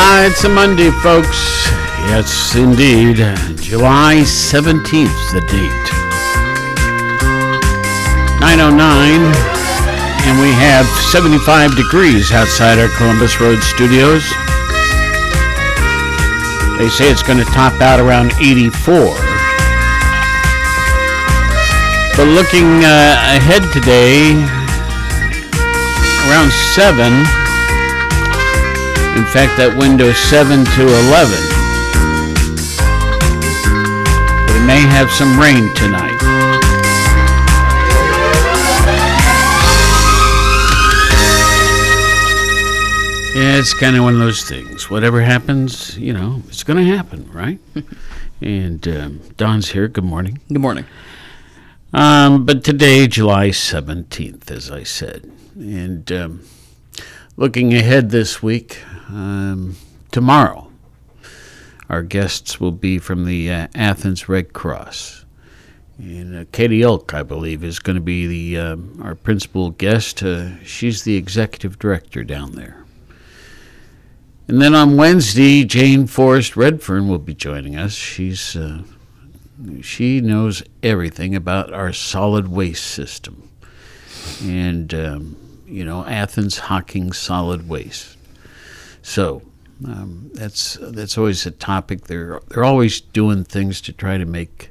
It's a Monday, folks. Yes, indeed. July 17th, the date. 9:09, and we have 75 degrees outside our Columbus Road studios. They say it's going to top out around 84. But looking ahead today, around 7... In fact, that window 7 to 11. We may have some rain tonight. Yeah, it's kind of one of those things. Whatever happens, you know, it's going to happen, right? And Don's here. Good morning. Good morning. But today, July 17th, as I said. And looking ahead this week, tomorrow, our guests will be from the Athens Red Cross. And Katie Elk, I believe, is going to be the our principal guest. She's the executive director down there. And then on Wednesday, Jane Forrest Redfern will be joining us. She knows everything about our solid waste system and, Athens hawking solid waste. So that's always a topic. They're always doing things to try to make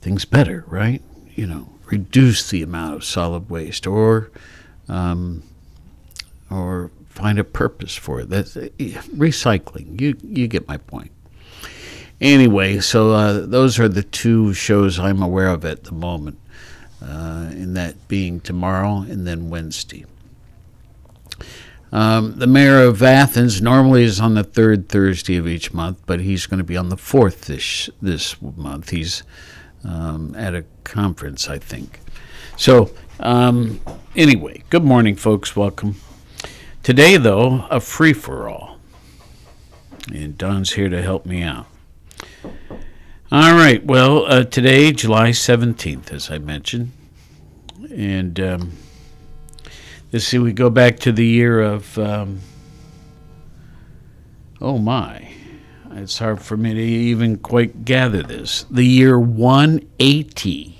things better, right? You know, reduce the amount of solid waste, or find a purpose for it. That's recycling. You get my point. Anyway, so those are the two shows I'm aware of at the moment, and that being tomorrow and then Wednesday. The mayor of Athens normally is on the third Thursday of each month, but he's going to be on the fourth this month. He's at a conference, I think. So anyway, good morning, folks. Welcome. Today, though, a free-for-all. And Don's here to help me out. All right. Well, today, July 17th, as I mentioned. And let's see, we go back to the year of, it's hard for me to even quite gather this. The year 180.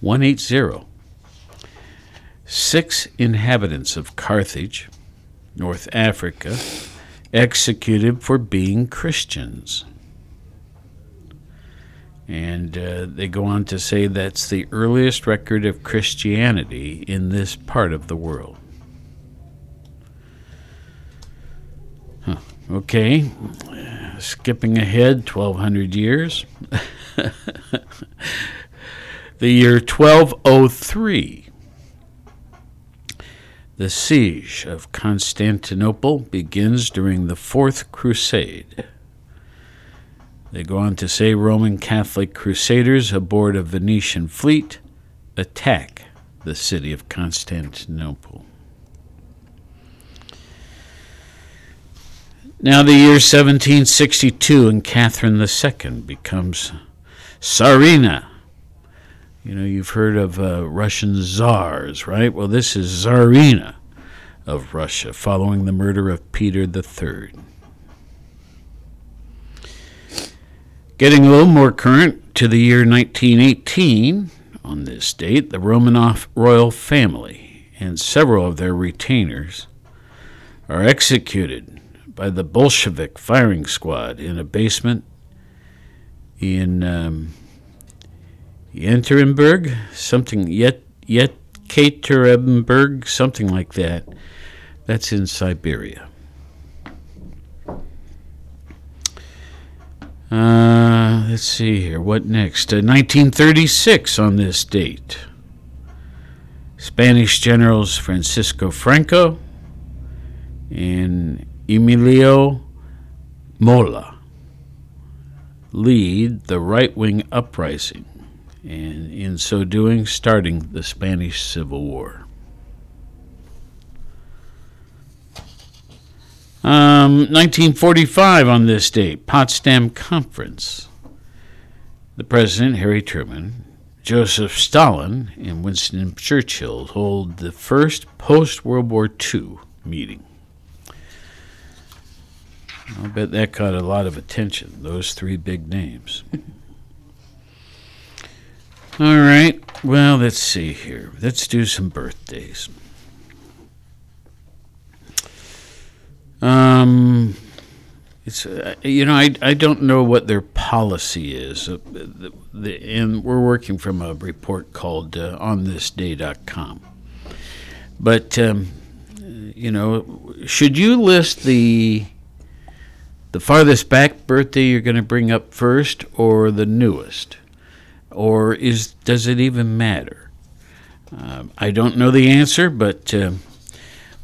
180. 6 inhabitants of Carthage, North Africa, executed for being Christians. And they go on to say that's the earliest record of Christianity in this part of the world. Huh. Okay, skipping ahead 1,200 years. The year 1203, the siege of Constantinople begins during the Fourth Crusade. They go on to say Roman Catholic crusaders aboard a Venetian fleet attack the city of Constantinople. Now the year 1762 and Catherine II becomes Tsarina. You know, you've heard of Russian czars, right? Well, this is Tsarina of Russia following the murder of Peter III. Getting a little more current to the year 1918, on this date, the Romanov royal family and several of their retainers are executed by the Bolshevik firing squad in a basement in Yekaterinburg, something like that. That's in Siberia. Let's see here. What next? 1936 on this date. Spanish generals Francisco Franco and Emilio Mola lead the right-wing uprising, and in so doing, starting the Spanish Civil War. Um, 1945 on this date, Potsdam Conference. The President, Harry Truman, Joseph Stalin, and Winston Churchill hold the first post-World War II meeting. I bet that caught a lot of attention, those three big names. All right, well, let's see here. Let's do some birthdays. It's you know, I don't know what their policy is, and we're working from a report called onthisday.com. But you know, should you list the farthest back birthday you're going to bring up first, or the newest, or does it even matter? I don't know the answer, but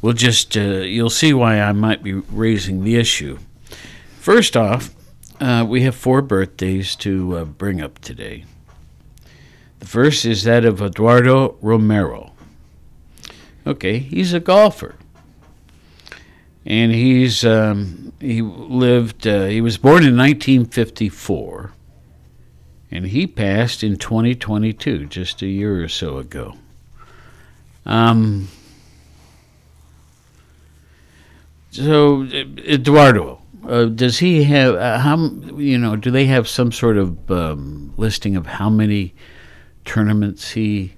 we'll just you'll see why I might be raising the issue. First off, we have four birthdays to bring up today. The first is that of Eduardo Romero. Okay, he's a golfer, and he was born in 1954, and he passed in 2022, just a year or so ago. So Eduardo, does he have do they have some sort of listing of how many tournaments he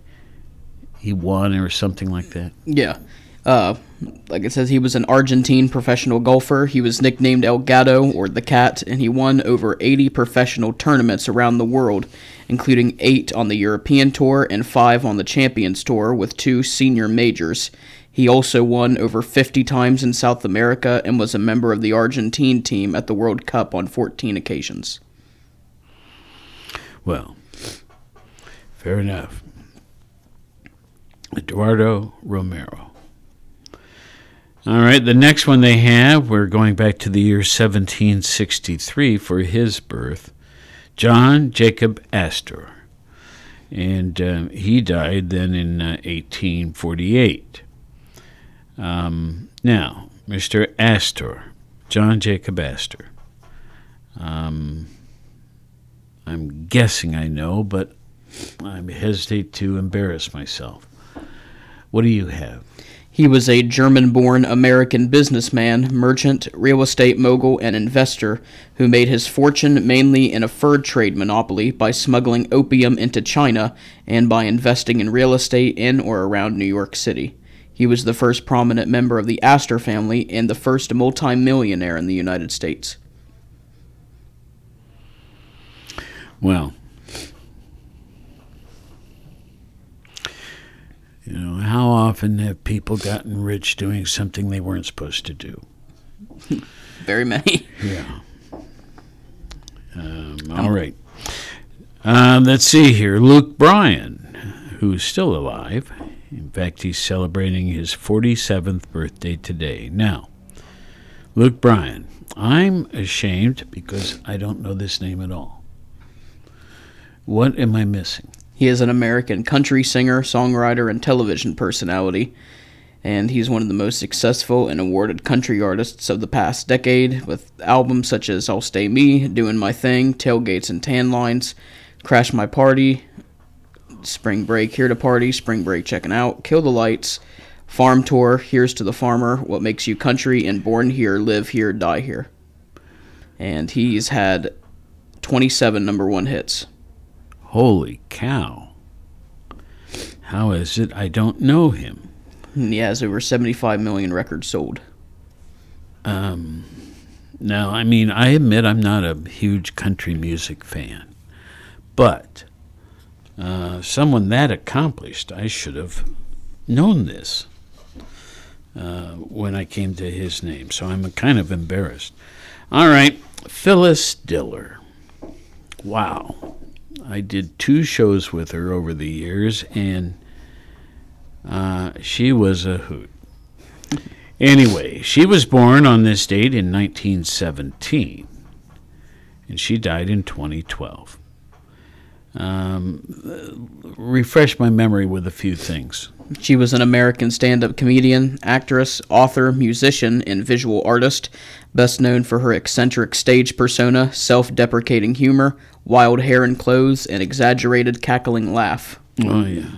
won or something like that? Yeah. Like it says, he was an Argentine professional golfer. He was nicknamed El Gato, or the Cat, and he won over 80 professional tournaments around the world, including 8 on the European Tour and 5 on the Champions Tour, with 2 senior majors. He also won over 50 times in South America and was a member of the Argentine team at the World Cup on 14 occasions. Well, fair enough. Eduardo Romero. All right, the next one they have, we're going back to the year 1763 for his birth, John Jacob Astor. And he died then in 1848. Now, Mr. Astor, John Jacob Astor. I'm guessing I know, but I hesitate to embarrass myself. What do you have? He was a German-born American businessman, merchant, real estate mogul, and investor who made his fortune mainly in a fur trade monopoly by smuggling opium into China and by investing in real estate in or around New York City. He was the first prominent member of the Astor family and the first multimillionaire in the United States. Well, you know, how often have people gotten rich doing something they weren't supposed to do? Very many. Yeah. All right. Let's see here. Luke Bryan, who's still alive. In fact, he's celebrating his 47th birthday today. Now, Luke Bryan, I'm ashamed because I don't know this name at all. What am I missing? He is an American country singer, songwriter, and television personality, and he's one of the most successful and awarded country artists of the past decade, with albums such as I'll Stay Me, Doing My Thing, Tailgates and Tan Lines, Crash My Party, Spring Break Here to Party, Spring Break Checking Out, Kill the Lights, Farm Tour, Here's to the Farmer, What Makes You Country, and Born Here, Live Here, Die Here. And he's had 27 number 1 hits. Holy cow. How is it I don't know him? He has over 75 million records sold. Now, I mean, I admit I'm not a huge country music fan, but someone that accomplished, I should have known this when I came to his name, so I'm kind of embarrassed. All right, Phyllis Diller. Wow. I did 2 shows with her over the years, and she was a hoot. Anyway, she was born on this date in 1917, and she died in 2012. Refresh my memory with a few things. She was an American stand-up comedian, actress, author, musician, and visual artist, best known for her eccentric stage persona, self-deprecating humor, wild hair and clothes, and exaggerated cackling laugh. Oh, yeah.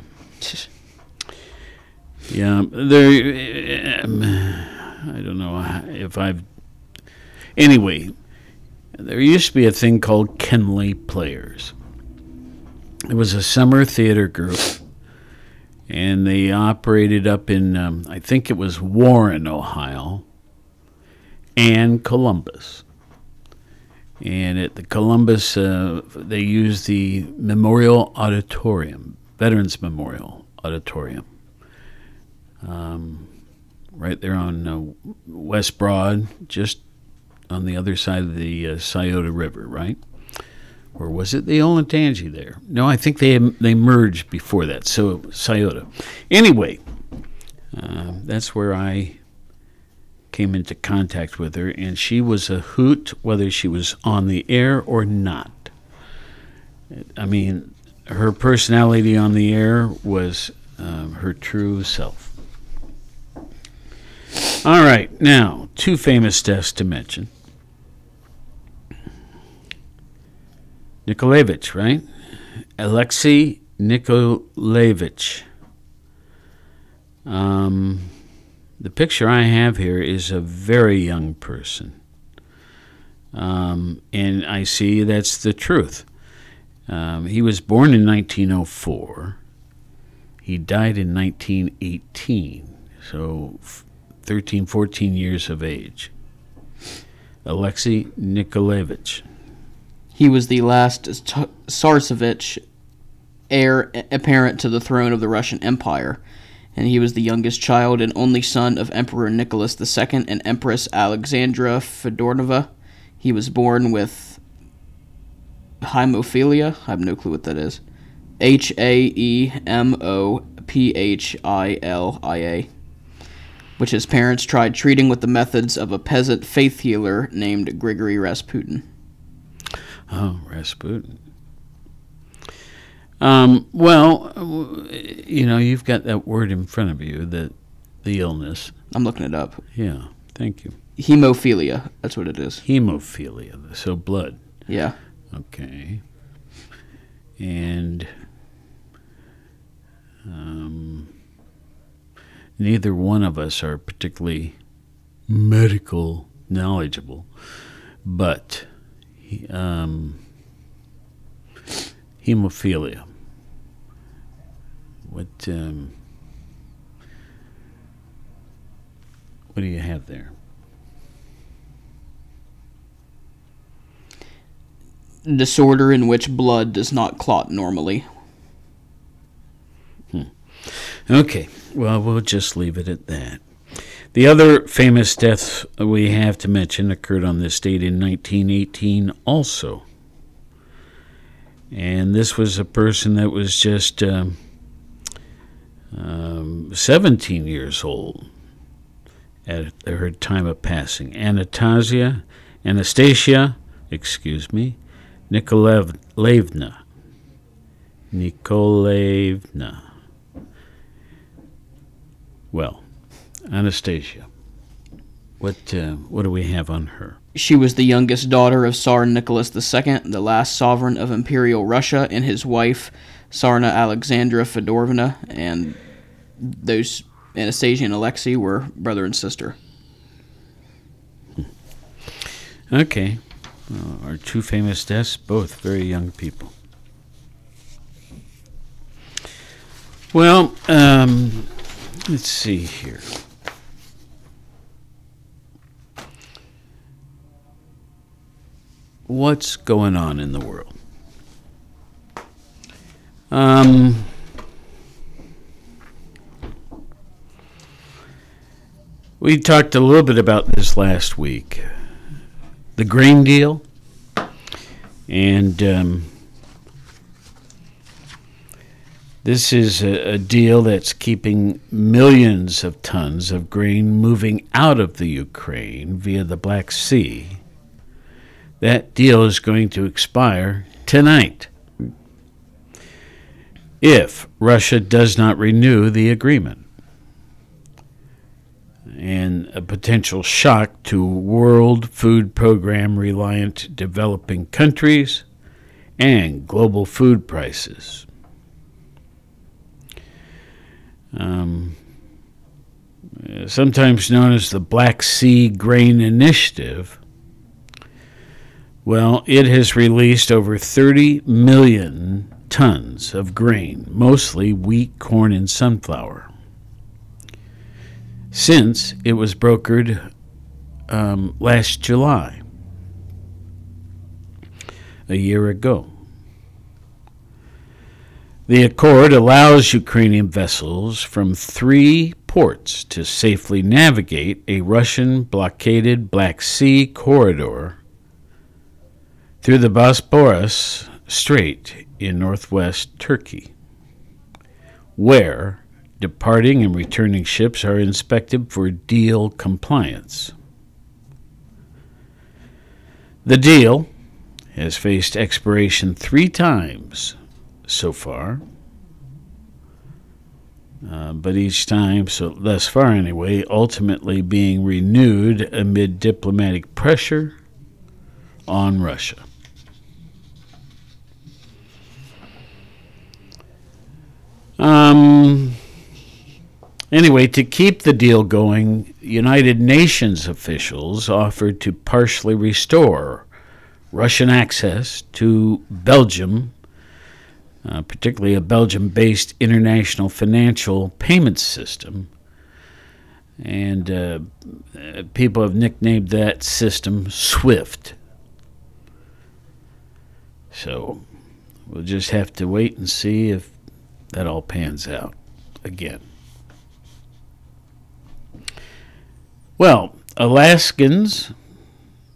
Yeah, I don't know if I've... Anyway, there used to be a thing called Kenley Players. It was a summer theater group, and they operated up in, I think it was Warren, Ohio, and Columbus. And at the Columbus, they used the Memorial Auditorium, Veterans Memorial Auditorium, right there on West Broad, just on the other side of the Scioto River, right? Or was it the Olentangy there? No, I think they merged before that, so Scioto. Anyway, that's where I came into contact with her, and she was a hoot whether she was on the air or not. I mean, her personality on the air was her true self. All right, now, two famous deaths to mention. Nikolaevich, right? Alexei Nikolayevich. The picture I have here is a very young person. And I see that's the truth. He was born in 1904. He died in 1918. So 13, 14 years of age. Alexei Nikolaevich. He was the last Tsarevich heir apparent to the throne of the Russian Empire, and he was the youngest child and only son of Emperor Nicholas II and Empress Alexandra Fedorovna. He was born with haemophilia. I have no clue what that is. Haemophilia, which his parents tried treating with the methods of a peasant faith healer named Grigory Rasputin. Oh, Rasputin. Well, you know, you've got that word in front of you, the illness. I'm looking it up. Yeah, thank you. Haemophilia, that's what it is. Haemophilia, so blood. Yeah. Okay. And neither one of us are particularly medical knowledgeable, but haemophilia. What do you have there? Disorder in which blood does not clot normally. Okay, well, we'll just leave it at that. The other famous death we have to mention occurred on this date in 1918 also. And this was a person that was just 17 years old at her time of passing. Anastasia Nikolaevna. Well, Anastasia, what do we have on her? She was the youngest daughter of Tsar Nicholas II, the last sovereign of Imperial Russia, and his wife, Tsarina Alexandra Fedorovna, and those Anastasia and Alexei were brother and sister. Okay. Well, our two famous deaths, both very young people. Well, let's see here. What's going on in the world? We talked a little bit about this last week. The grain deal and this is a deal that's keeping millions of tons of grain moving out of the Ukraine via the Black Sea. That deal is going to expire tonight if Russia does not renew the agreement. And a potential shock to World Food Program-reliant developing countries and global food prices. Sometimes known as the Black Sea Grain Initiative, Well, it has released over 30 million tons of grain, mostly wheat, corn, and sunflower, since it was brokered last July, a year ago. The accord allows Ukrainian vessels from three ports to safely navigate a Russian-blockaded Black Sea corridor through the Bosporus Strait in northwest Turkey, where departing and returning ships are inspected for deal compliance. The deal has faced expiration three times so far, but each time, so thus far anyway, ultimately being renewed amid diplomatic pressure on Russia. Anyway, to keep the deal going, United Nations officials offered to partially restore Russian access to Belgium, particularly a Belgium-based international financial payment system. And people have nicknamed that system SWIFT. So we'll just have to wait and see if that all pans out again. Well, Alaskans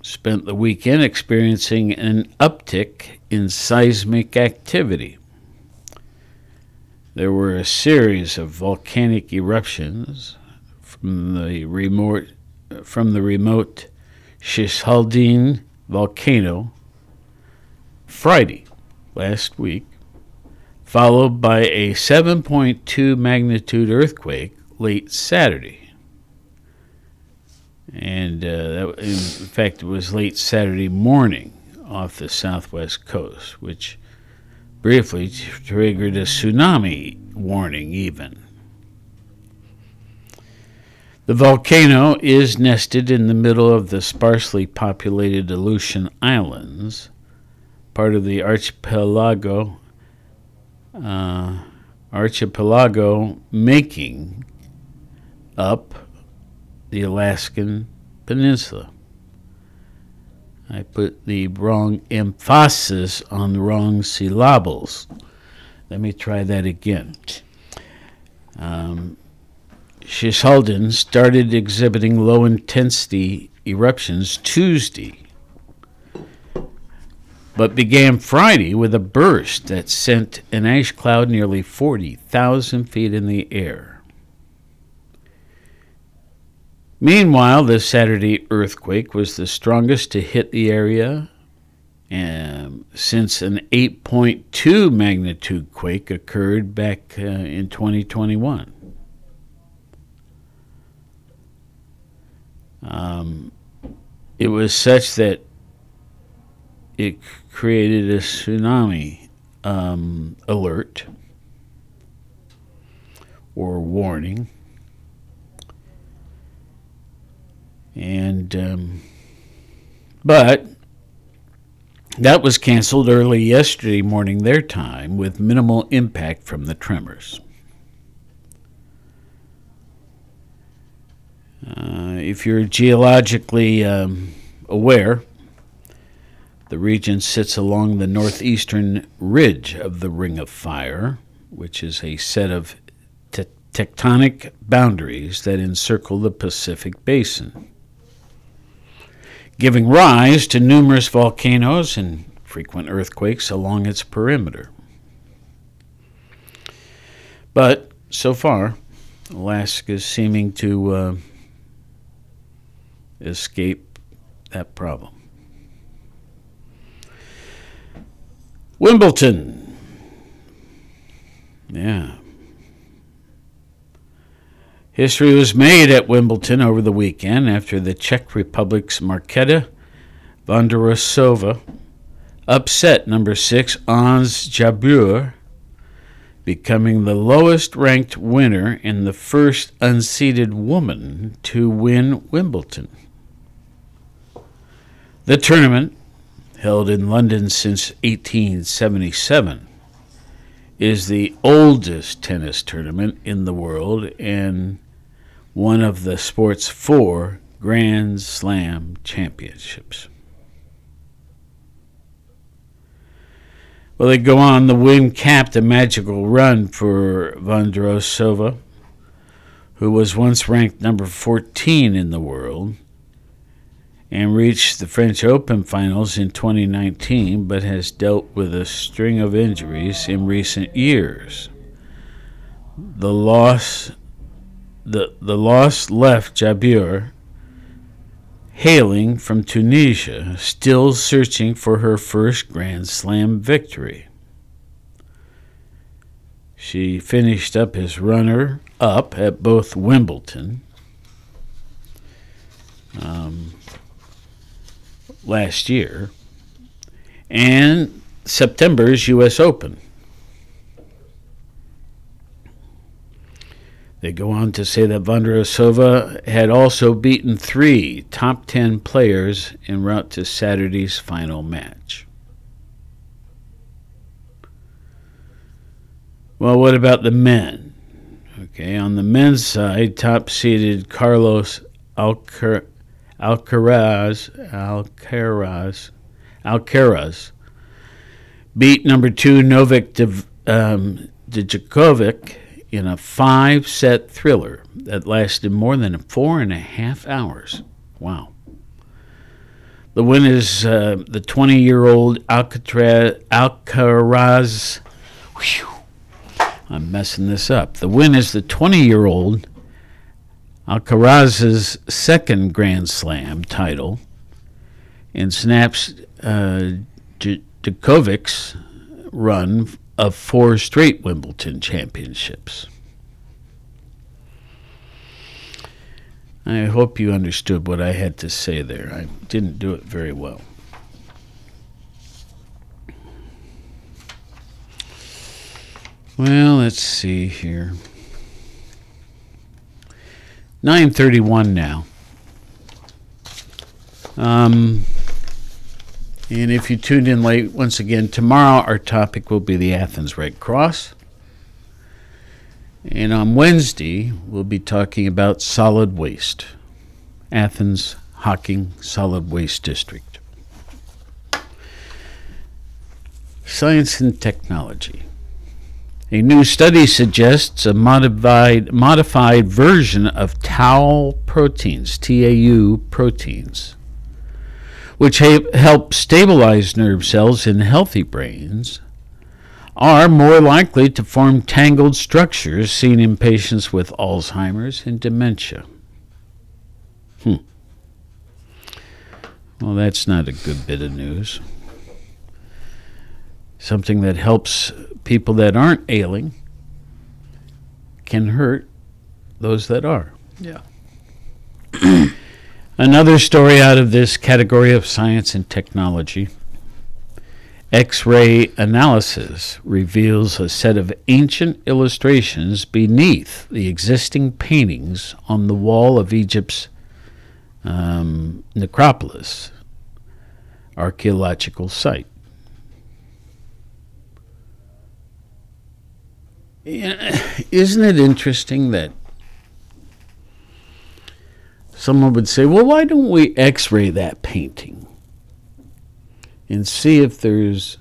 spent the weekend experiencing an uptick in seismic activity. There were a series of volcanic eruptions from the remote Shishaldin volcano Friday last week, followed by a 7.2 magnitude earthquake late Saturday. And that, in fact, it was late Saturday morning off the southwest coast, which briefly triggered a tsunami warning even. The volcano is nested in the middle of the sparsely populated Aleutian Islands, part of the archipelago making up the Alaskan Peninsula. I put the wrong emphasis on the wrong syllables. Let me try that again. Shishaldin started exhibiting low-intensity eruptions Tuesday, but began Friday with a burst that sent an ash cloud nearly 40,000 feet in the air. Meanwhile, the Saturday earthquake was the strongest to hit the area since an 8.2 magnitude quake occurred back in 2021. It was such that it created a tsunami alert or warning. And but that was canceled early yesterday morning their time with minimal impact from the tremors. If you're geologically aware, the region sits along the northeastern ridge of the Ring of Fire, which is a set of tectonic boundaries that encircle the Pacific Basin, giving rise to numerous volcanoes and frequent earthquakes along its perimeter. But so far, Alaska is seeming to escape that problem. Wimbledon. Yeah. History was made at Wimbledon over the weekend after the Czech Republic's Marketa Vondrousova upset number 6 Ons Jabeur, becoming the lowest-ranked winner and the first unseeded woman to win Wimbledon. The tournament held in London since 1877, is the oldest tennis tournament in the world and one of the sport's four Grand Slam championships. Well, they go on. The win capped a magical run for Vondrousova, who was once ranked number 14 in the world and reached the French Open finals in 2019, but has dealt with a string of injuries in recent years. The loss left Jabeur hailing from Tunisia, still searching for her first Grand Slam victory. She finished up as runner-up at both Wimbledon last year and September's U.S. Open. They go on to say that Vondrousova had also beaten 3 top 10 players en route to Saturday's final match. Well, what about the men? Okay, on the men's side, top-seeded Carlos Alcaraz beat number 2 Novak Djokovic in a 5-set thriller that lasted more than 4.5 hours. Wow. The win is the 20-year-old Alcaraz. Whew, I'm messing this up. The win is the 20-year-old Alcaraz's second Grand Slam title and snaps Djokovic's run of 4 straight Wimbledon championships. I hope you understood what I had to say there. I didn't do it very well. Well, let's see here. 9:31 now. And if you tuned in late, once again, tomorrow our topic will be the Athens Red Cross. And on Wednesday, we'll be talking about solid waste, Athens Hocking Solid Waste District. Science and technology. A new study suggests a modified version of tau proteins, TAU proteins, which help stabilize nerve cells in healthy brains, are more likely to form tangled structures seen in patients with Alzheimer's and dementia. Well, that's not a good bit of news. Something that helps people that aren't ailing can hurt those that are. Yeah. Another story out of this category of science and technology. X-ray analysis reveals a set of ancient illustrations beneath the existing paintings on the wall of Egypt's necropolis archaeological site. Isn't it interesting that someone would say, well, why don't we X-ray that painting and see if there's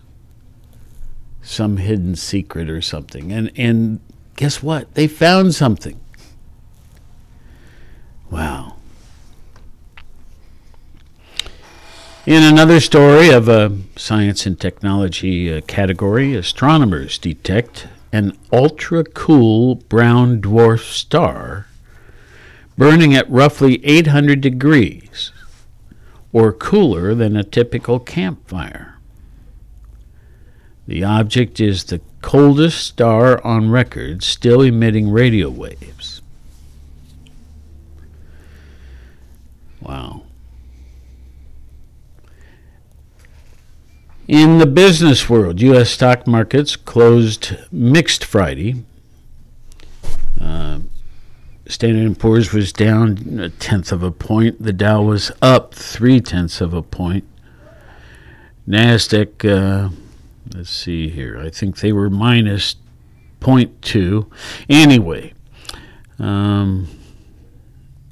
some hidden secret or something? And guess what? They found something. Wow. In another story of a science and technology category, astronomers detect an ultra-cool brown dwarf star burning at roughly 800 degrees, or cooler than a typical campfire. The object is the coldest star on record, still emitting radio waves. Wow. In the business world, U.S. stock markets closed mixed Friday. Standard & Poor's was down 0.1 point. The Dow was up 0.3 point. NASDAQ, let's see here. I think they were minus 0.2. Anyway,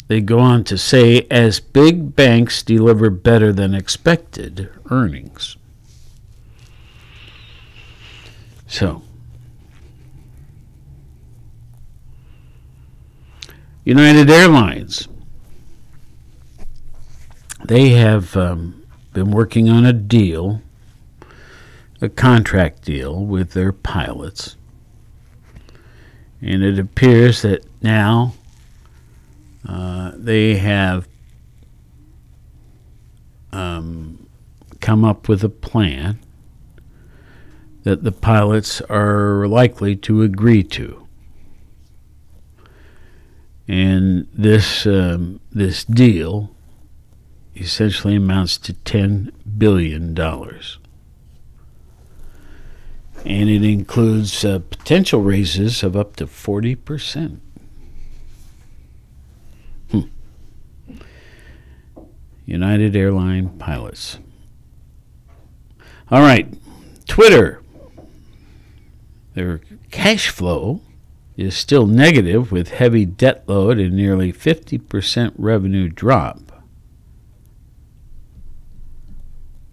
they go on to say, as big banks deliver better than expected earnings. So, United Airlines, they have been working on a deal, a contract deal with their pilots. And it appears that now they have come up with a plan that the pilots are likely to agree to. And this this deal essentially amounts to $10 billion. And it includes potential raises of up to 40%. United Airline pilots. All right, Twitter. Their cash flow is still negative with heavy debt load and nearly 50% revenue drop.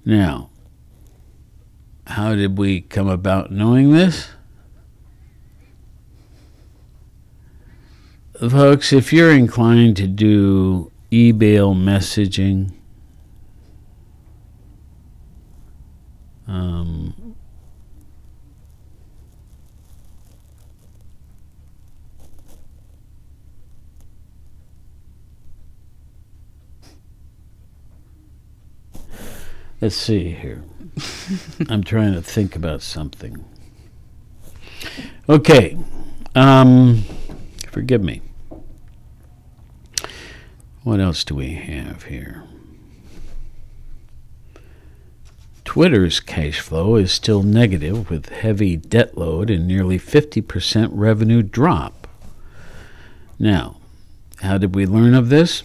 Now, how did we come about knowing this? Folks, if you're inclined to do email messaging, let's see here. I'm trying to think about something. Okay. Forgive me. What else do we have here? Twitter's cash flow is still negative with heavy debt load and nearly 50% revenue drop. Now, how did we learn of this?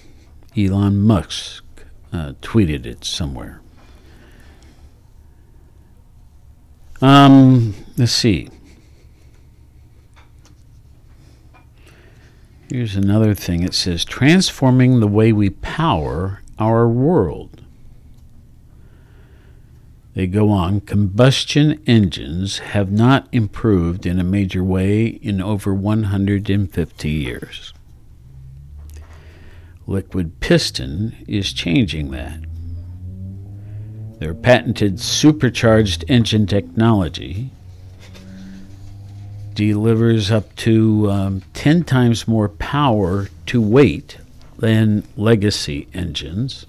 Elon Musk tweeted it somewhere. Let's see. Here's another thing. It says, transforming the way we power our world. They go on. Combustion engines have not improved in a major way in over 150 years. Liquid piston is changing that. Their patented supercharged engine technology delivers up to 10 times more power to weight than legacy engines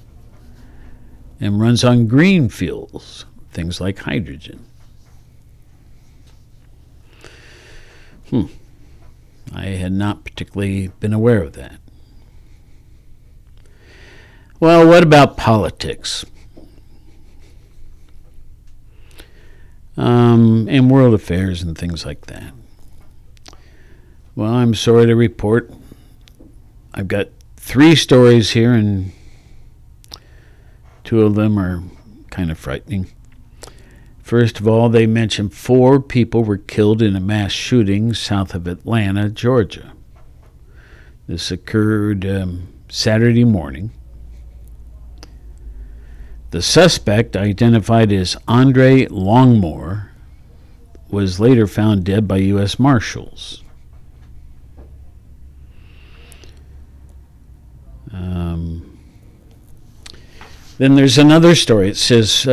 and runs on green fuels, things like hydrogen. I had not particularly been aware of that. Well, what about politics? And world affairs and things like that. Well, I'm sorry to report, I've got three stories here, and two of them are kind of frightening. First of all, they mention 4 people were killed in a mass shooting south of Atlanta, Georgia. This occurred Saturday morning. The suspect, identified as Andre Longmore, was later found dead by U.S. Marshals. Then there's another story. It says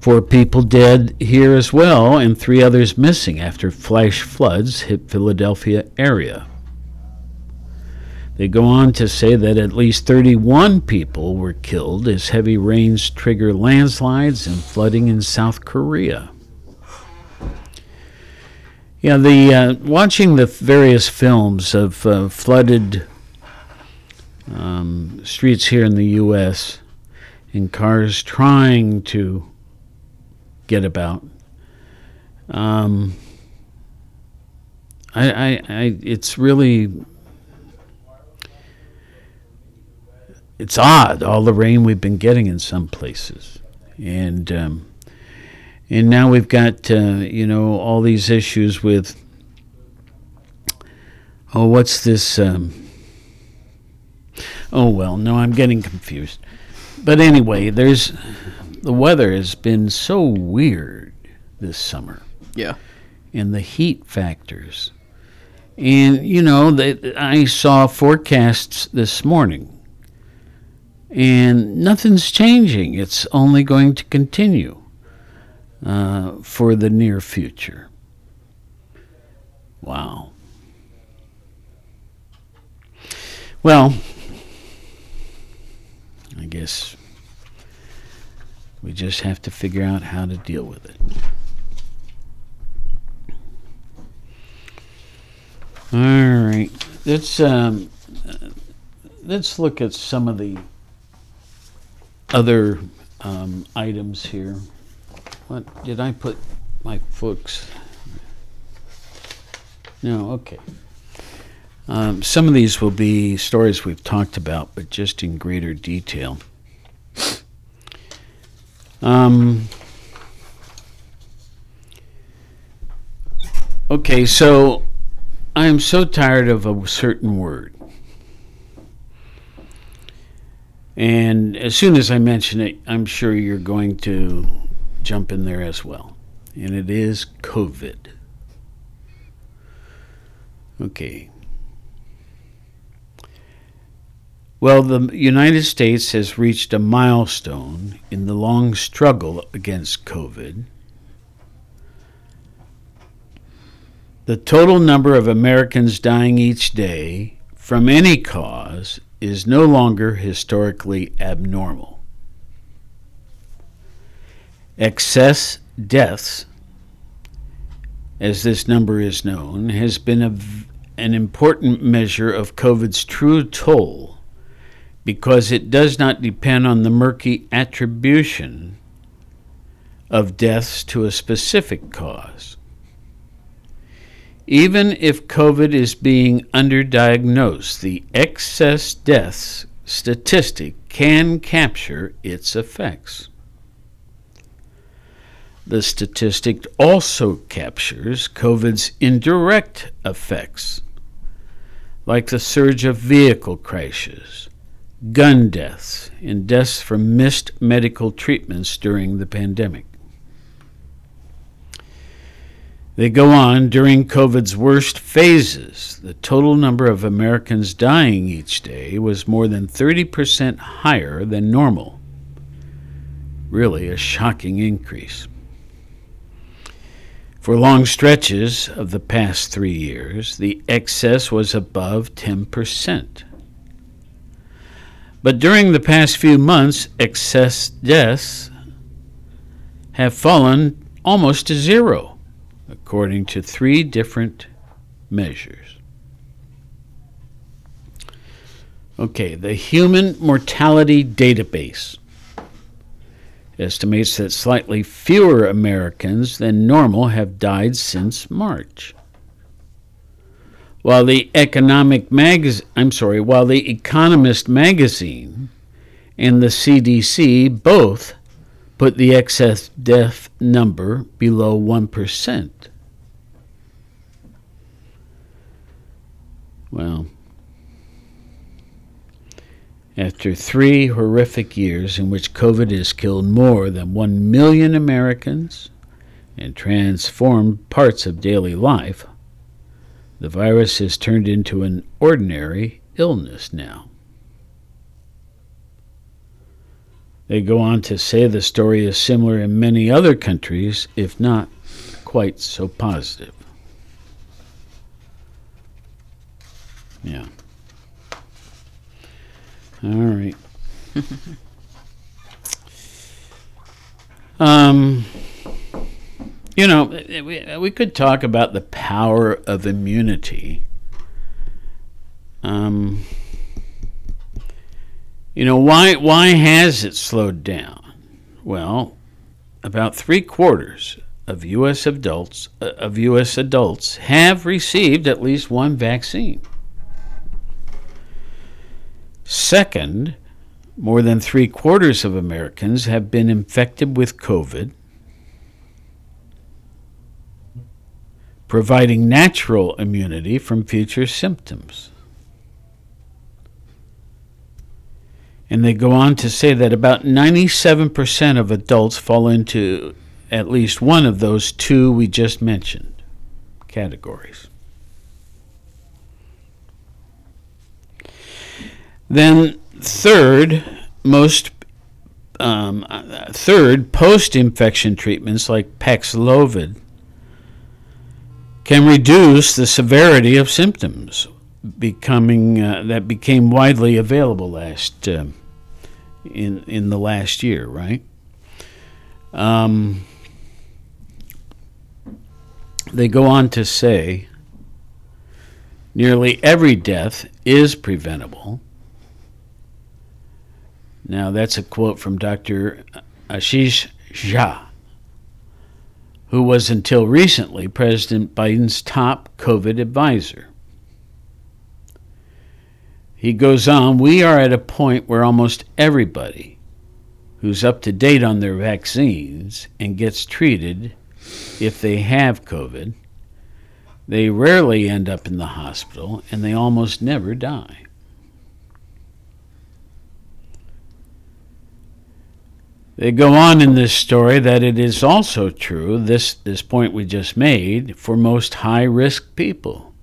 4 people dead here as well, and 3 others missing after flash floods hit Philadelphia area. They go on to say that at least 31 people were killed as heavy rains trigger landslides and flooding in South Korea. Yeah, the watching the various films of flooded streets here in the U.S. and cars trying to get about. It's really. it's odd, all the rain we've been getting in some places. And now we've got, all these issues with, what's this? I'm getting confused. But anyway, the weather has been so weird this summer. Yeah. And the heat factors. And, I saw forecasts this morning. And nothing's changing. It's only going to continue for the near future. Wow. Well, I guess we just have to figure out how to deal with it. All right. Let's look at some of the other items here. What did I put my books? No, okay. Some of these will be stories we've talked about, but just in greater detail. Okay, so I am so tired of a certain word. And as soon as I mention it, I'm sure you're going to jump in there as well. And it is COVID. Okay. Well, the United States has reached a milestone in the long struggle against COVID. The total number of Americans dying each day from any cause is no longer historically abnormal. Excess deaths, as this number is known, has been an important measure of COVID's true toll because it does not depend on the murky attribution of deaths to a specific cause. Even if COVID is being underdiagnosed, the excess deaths statistic can capture its effects. The statistic also captures COVID's indirect effects, like the surge of vehicle crashes, gun deaths, and deaths from missed medical treatments during the pandemic. They go on, during COVID's worst phases, the total number of Americans dying each day was more than 30% higher than normal. Really a shocking increase. For long stretches of the past 3 years, the excess was above 10%. But during the past few months, excess deaths have fallen almost to zero, according to three different measures. Okay, the Human Mortality Database estimates that slightly fewer Americans than normal have died since March. While the Economist magazine and the CDC both put the excess death number below 1%. Well, after 3 horrific years in which COVID has killed more than 1 million Americans and transformed parts of daily life, the virus has turned into an ordinary illness now. They go on to say the story is similar in many other countries, if not quite so positive. Yeah. All right. We could talk about the power of immunity. Why has it slowed down? Well, about 3/4 of U.S. adults have received at least one vaccine. Second, More than 3/4 of Americans have been infected with COVID, providing natural immunity from future symptoms. And they go on to say that about 97% of adults fall into at least one of those two we just mentioned categories. Then third, post-infection treatments like Paxlovid can reduce the severity of symptoms that became widely available in the last year, right? They go on to say nearly every death is preventable. Now, that's a quote from Dr. Ashish Jha, who was until recently President Biden's top COVID advisor. He goes on, we are at a point where almost everybody who's up to date on their vaccines and gets treated if they have COVID, they rarely end up in the hospital and they almost never die. They go on in this story that it is also true, this point we just made, for most high-risk people,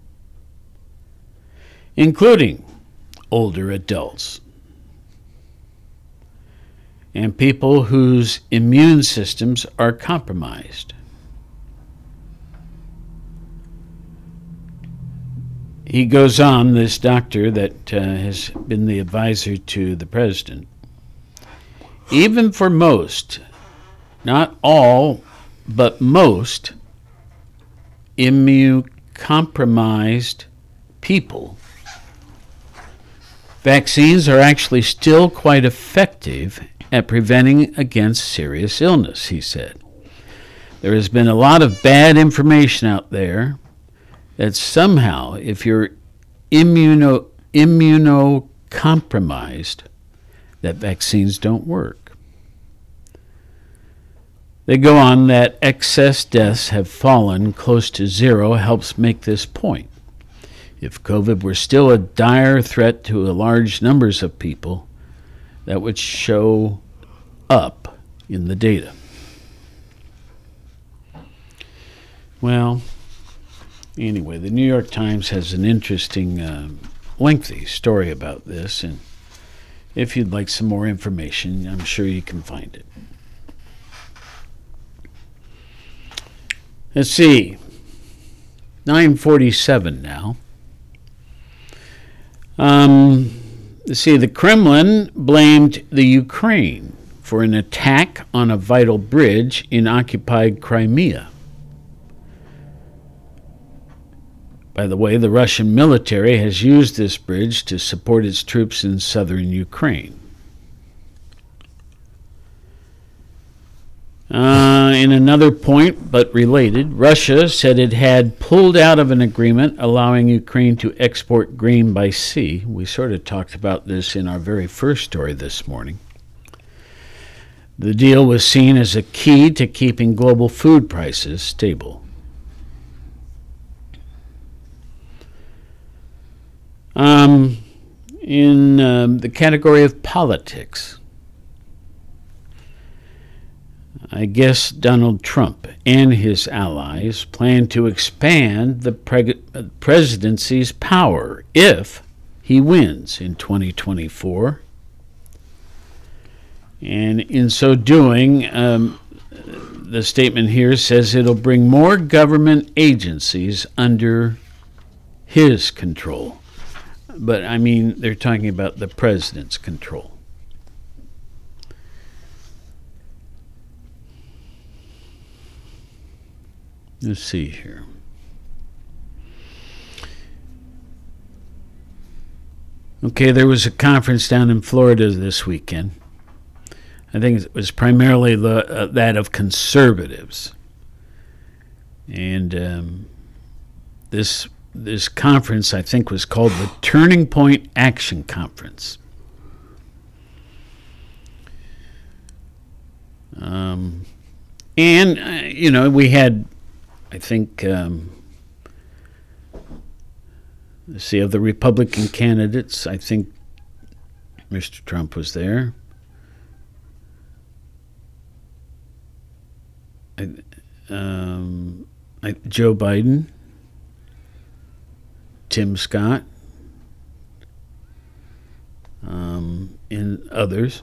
including older adults and people whose immune systems are compromised. He goes on, this doctor that has been the advisor to the president, even for most, not all, but most immunocompromised people, vaccines are actually still quite effective at preventing against serious illness, he said. There has been a lot of bad information out there that somehow if you're immunocompromised, that vaccines don't work. They go on that excess deaths have fallen close to zero helps make this point. If COVID were still a dire threat to large numbers of people, that would show up in the data. Well, anyway, the New York Times has an interesting, lengthy story about this, and if you'd like some more information, I'm sure you can find it. Let's see. 9:47 now. Let's see. The Kremlin blamed the Ukraine for an attack on a vital bridge in occupied Crimea. By the way, the Russian military has used this bridge to support its troops in southern Ukraine. In another point, but related, Russia said it had pulled out of an agreement allowing Ukraine to export grain by sea. We sort of talked about this in our very first story this morning. The deal was seen as a key to keeping global food prices stable. In the category of politics, I guess Donald Trump and his allies plan to expand the presidency's power if he wins in 2024. And in so doing, the statement here says it'll bring more government agencies under his control. But, I mean, they're talking about the president's control. Let's see here. Okay, there was a conference down in Florida this weekend. I think it was primarily that of conservatives. And this conference, I think, was called the Turning Point Action Conference. You know, we had, I think, let's see, of the Republican candidates, I think Mr. Trump was there. Joe Biden, Tim Scott, and others.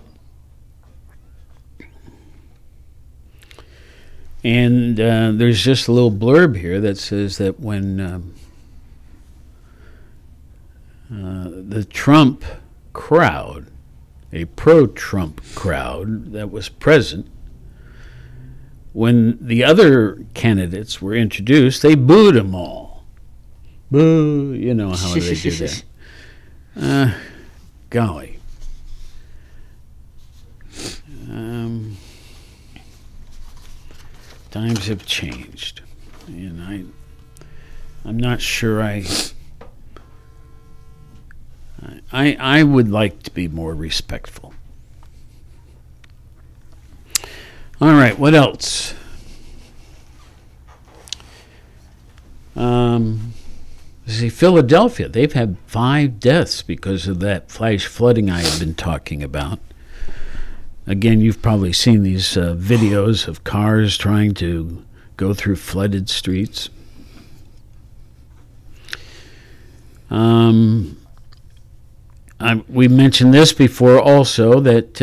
And there's just a little blurb here that says that when the Trump crowd, a pro-Trump crowd that was present, when the other candidates were introduced, they booed them all. Boo, you know how they do that. Golly. Times have changed, and I'm not sure I would like to be more respectful. All right, what else? See, Philadelphia, they've had 5 deaths because of that flash flooding I have been talking about. Again, you've probably seen these videos of cars trying to go through flooded streets. We mentioned this before also, that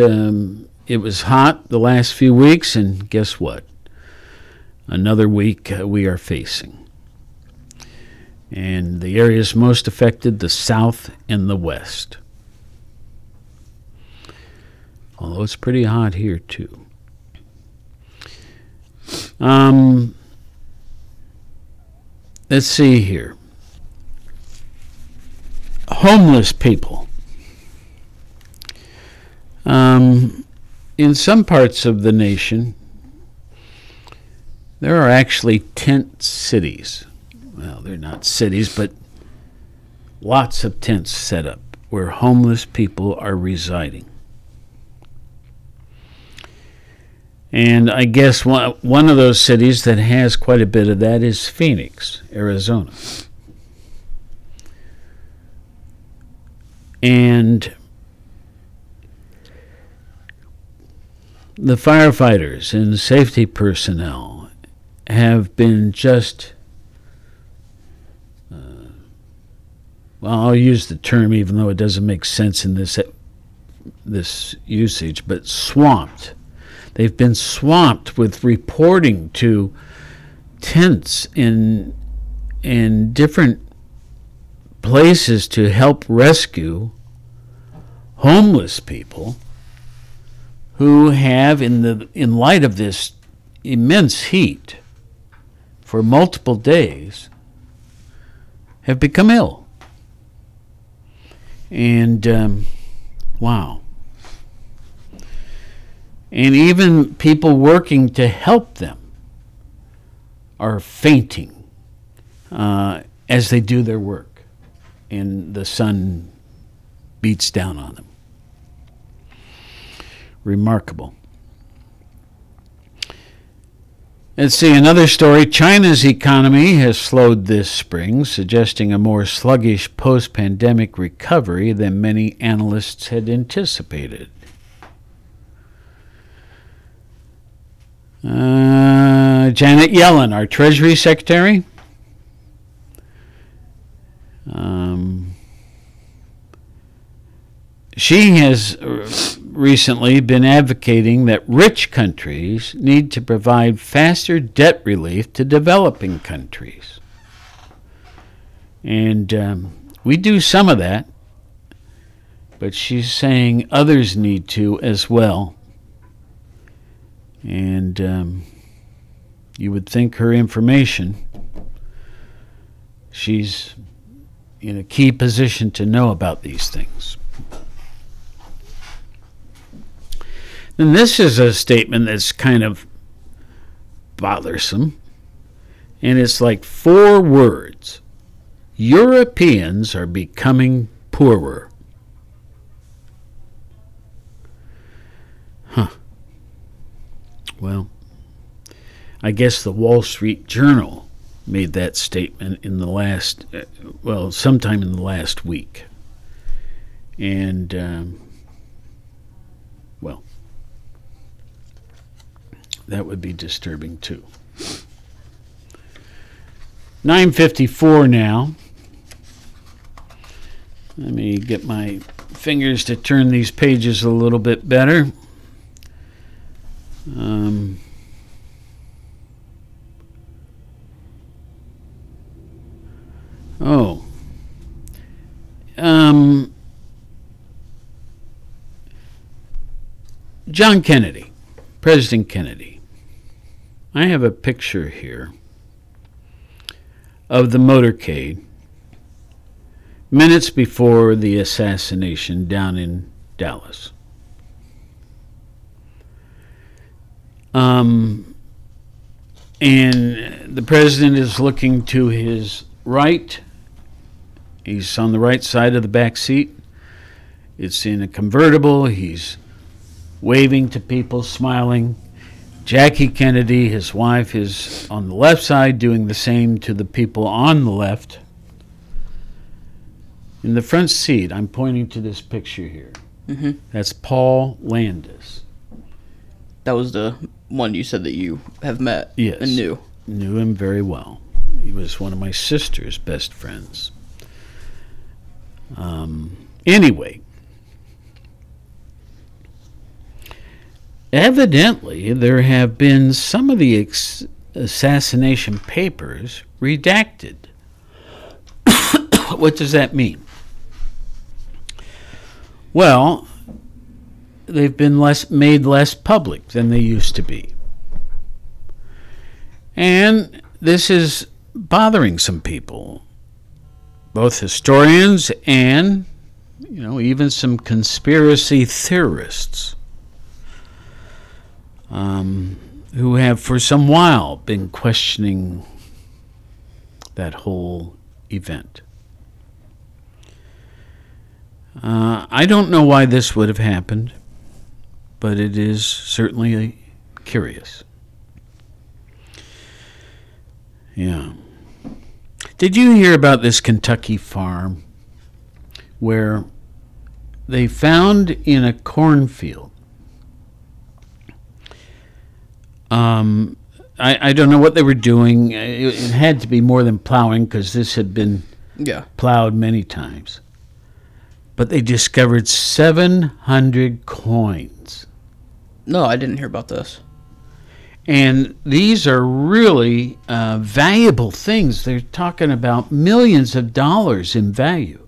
it was hot the last few weeks, and guess what? Another week we are facing. And the areas most affected, the South and the West. Although it's pretty hot here, too. Let's see here. Homeless people. In some parts of the nation, there are actually tent cities. Well, they're not cities, but lots of tents set up where homeless people are residing. And I guess one of those cities that has quite a bit of that is Phoenix, Arizona. And the firefighters and safety personnel have been just, well, I'll use the term even though it doesn't make sense in this usage, but swamped. They've been swamped with reporting to tents in different places to help rescue homeless people who have, in light of this immense heat for multiple days, have become ill. And wow. And even people working to help them are fainting as they do their work, and the sun beats down on them. Remarkable. Let's see, another story. China's economy has slowed this spring, suggesting a more sluggish post-pandemic recovery than many analysts had anticipated. Janet Yellen, our Treasury Secretary, she has recently been advocating that rich countries need to provide faster debt relief to developing countries. And we do some of that, but she's saying others need to as well. And you would think her information, she's in a key position to know about these things. And this is a statement that's kind of bothersome. And it's like 4 words. Europeans are becoming poorer. Huh. Well, I guess the Wall Street Journal made that statement in the last, sometime in the last week. And, that would be disturbing too. 9:54 now. Let me get my fingers to turn these pages a little bit better. John Kennedy, President Kennedy. I have a picture here of the motorcade minutes before the assassination down in Dallas. And the president is looking to his right. He's on the right side of the back seat. It's in a convertible. He's waving to people, smiling. Jackie Kennedy, his wife, is on the left side doing the same to the people on the left. In the front seat, I'm pointing to this picture here. Mm-hmm. That's Paul Landis. That was the one you said that you have met and knew. Knew him very well. He was one of my sister's best friends. Anyway, evidently there have been some of the assassination papers redacted. What does that mean? Well, they've been made less public than they used to be. And this is bothering some people, both historians and, even some conspiracy theorists, who have for some while been questioning that whole event. I don't know why this would have happened, but it is certainly curious. Yeah. Did you hear about this Kentucky farm where they found in a cornfield? I don't know what they were doing. It had to be more than plowing because this had been plowed many times. But they discovered 700 coins. No, I didn't hear about this. And these are really valuable things. They're talking about millions of dollars in value.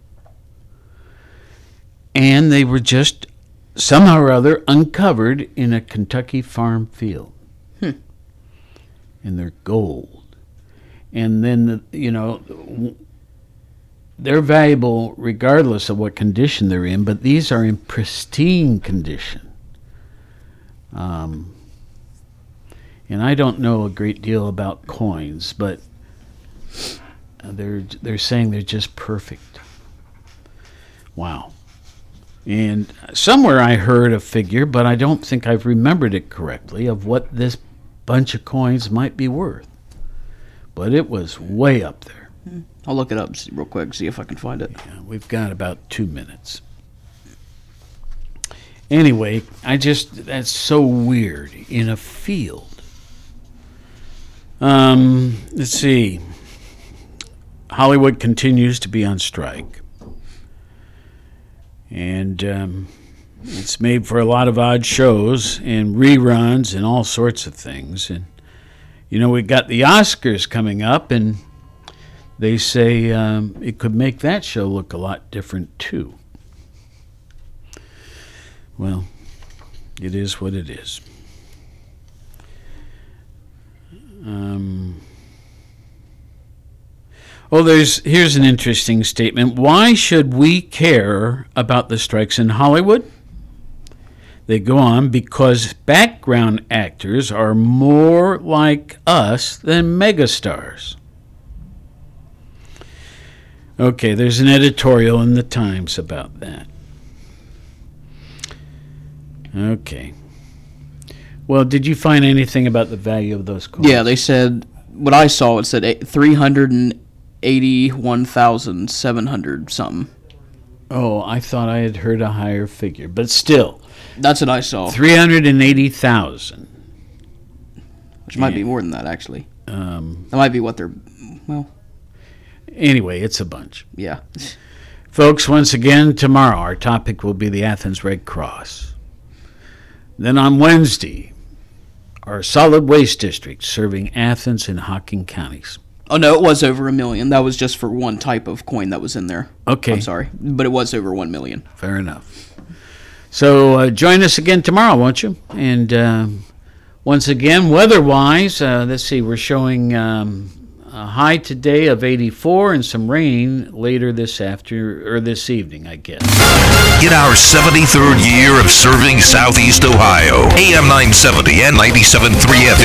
And they were just somehow or other uncovered in a Kentucky farm field. And they're gold. And then, they're valuable regardless of what condition they're in, but these are in pristine condition. And I don't know a great deal about coins, but they're saying they're just perfect. Wow. And somewhere I heard a figure, but I don't think I've remembered it correctly, of what this bunch of coins might be worth. But it was way up there. I'll look it up real quick, see if I can find it. Yeah, we've got about 2 minutes. Anyway, that's so weird, in a field. Let's see. Hollywood continues to be on strike. And it's made for a lot of odd shows and reruns and all sorts of things. And, we've got the Oscars coming up, and they say it could make that show look a lot different, too. Well, it is what it is. Here's an interesting statement. Why should we care about the strikes in Hollywood? They go on, because background actors are more like us than megastars. Okay, there's an editorial in the Times about that. Okay. Well, did you find anything about the value of those coins? Yeah, they said, what I saw, it said 381,700 something. Oh, I thought I had heard a higher figure, but still. That's what I saw. 380,000. Which might be more than that, actually. That might be what they're, well. Anyway, it's a bunch. Yeah. Folks, once again, tomorrow our topic will be the Athens Red Cross. Then on Wednesday, our solid waste district serving Athens and Hocking counties. Oh, no, it was over $1 million. That was just for one type of coin that was in there. Okay. I'm sorry. But it was over $1 million. Fair enough. So join us again tomorrow, won't you? And once again, weather-wise, let's see, we're showing a high today of 84 and some rain later this evening, I guess. Get our 73rd year of serving Southeast Ohio. AM 970 and 97.3 FM.